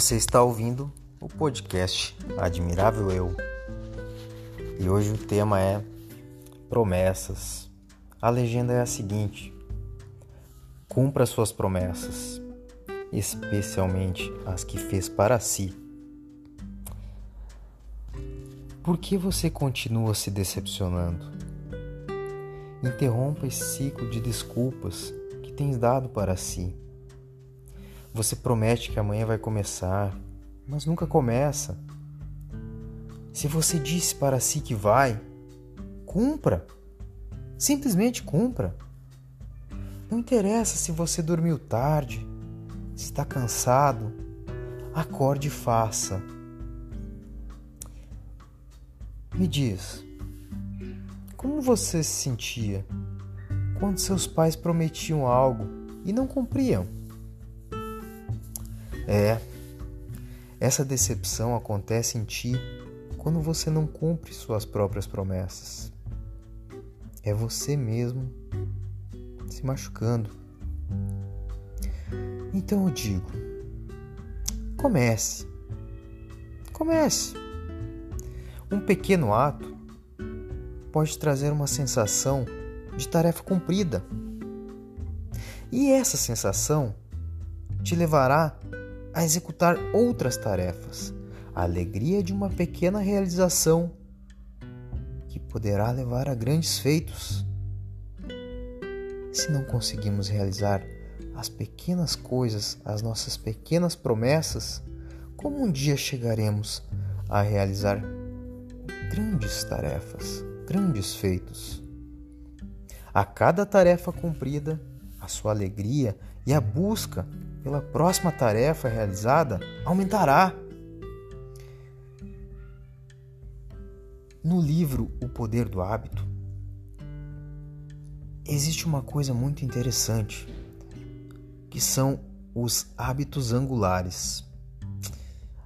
Você está ouvindo o podcast Admirável Eu. E hoje o tema é promessas. A legenda é a seguinte: cumpra suas promessas, especialmente as que fez para si. Por que você continua se decepcionando? Interrompa esse ciclo de desculpas que tens dado para si. Você promete que amanhã vai começar, mas nunca começa. Se você disse para si que vai, cumpra. Simplesmente cumpra. Não interessa se você dormiu tarde, se está cansado. Acorde e faça. Me diz, como você se sentia quando seus pais prometiam algo e não cumpriam? Essa decepção acontece em ti quando você não cumpre suas próprias promessas. É você mesmo se machucando. Então eu digo, comece. Um pequeno ato pode trazer uma sensação de tarefa cumprida. E essa sensação te levará a executar outras tarefas. A alegria de uma pequena realização que poderá levar a grandes feitos. Se não conseguimos realizar as pequenas coisas, as nossas pequenas promessas, como um dia chegaremos a realizar grandes tarefas, grandes feitos? A cada tarefa cumprida, a sua alegria e a busca pela próxima tarefa realizada aumentará. No livro O Poder do Hábito, existe uma coisa muito interessante, que são os hábitos angulares.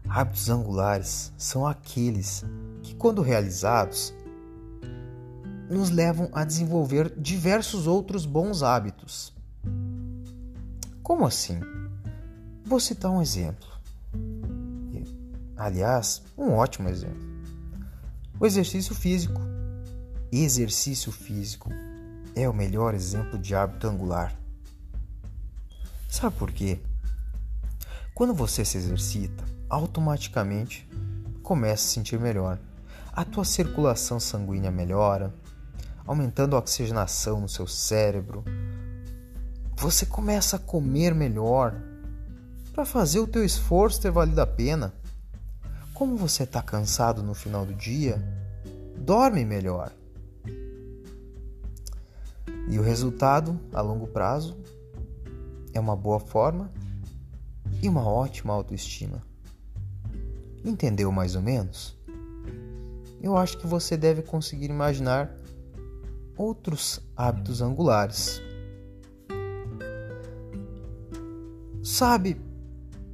Hábitos angulares são aqueles que, quando realizados, nos levam a desenvolver diversos outros bons hábitos. Como assim? Vou citar um exemplo. Aliás, um ótimo exemplo. O exercício físico. Exercício físico é o melhor exemplo de hábito angular. Sabe por quê? Quando você se exercita, automaticamente começa a sentir melhor. A tua circulação sanguínea melhora, aumentando a oxigenação no seu cérebro. Você começa a comer melhor para fazer o teu esforço ter valido a pena. Como você está cansado no final do dia, dorme melhor. E o resultado, a longo prazo, é uma boa forma e uma ótima autoestima. Entendeu mais ou menos? Eu acho que você deve conseguir imaginar outros hábitos angulares. Sabe,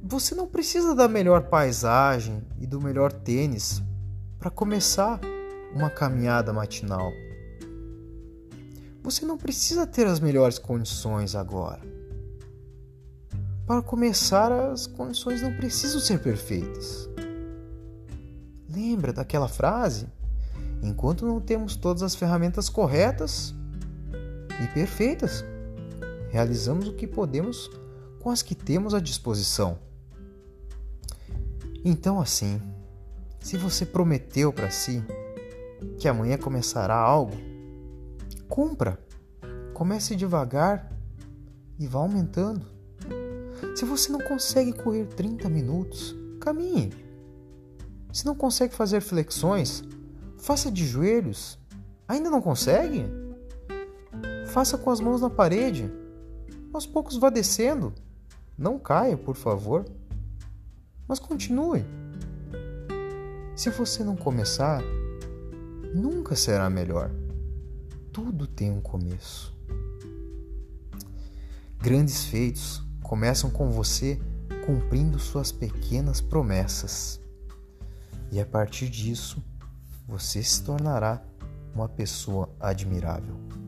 você não precisa da melhor paisagem e do melhor tênis para começar uma caminhada matinal. Você não precisa ter as melhores condições agora. Para começar, as condições não precisam ser perfeitas. Lembra daquela frase? Enquanto não temos todas as ferramentas corretas e perfeitas, realizamos o que podemos com as que temos à disposição. Então, assim, se você prometeu para si que amanhã começará algo, cumpra. Comece devagar e vá aumentando. Se você não consegue correr 30 minutos, caminhe. Se não consegue fazer flexões, faça de joelhos. Ainda não consegue? Faça com as mãos na parede. Aos poucos vá descendo. Não caia, por favor, mas continue. Se você não começar, nunca será melhor. Tudo tem um começo. Grandes feitos começam com você cumprindo suas pequenas promessas. E a partir disso, você se tornará uma pessoa admirável.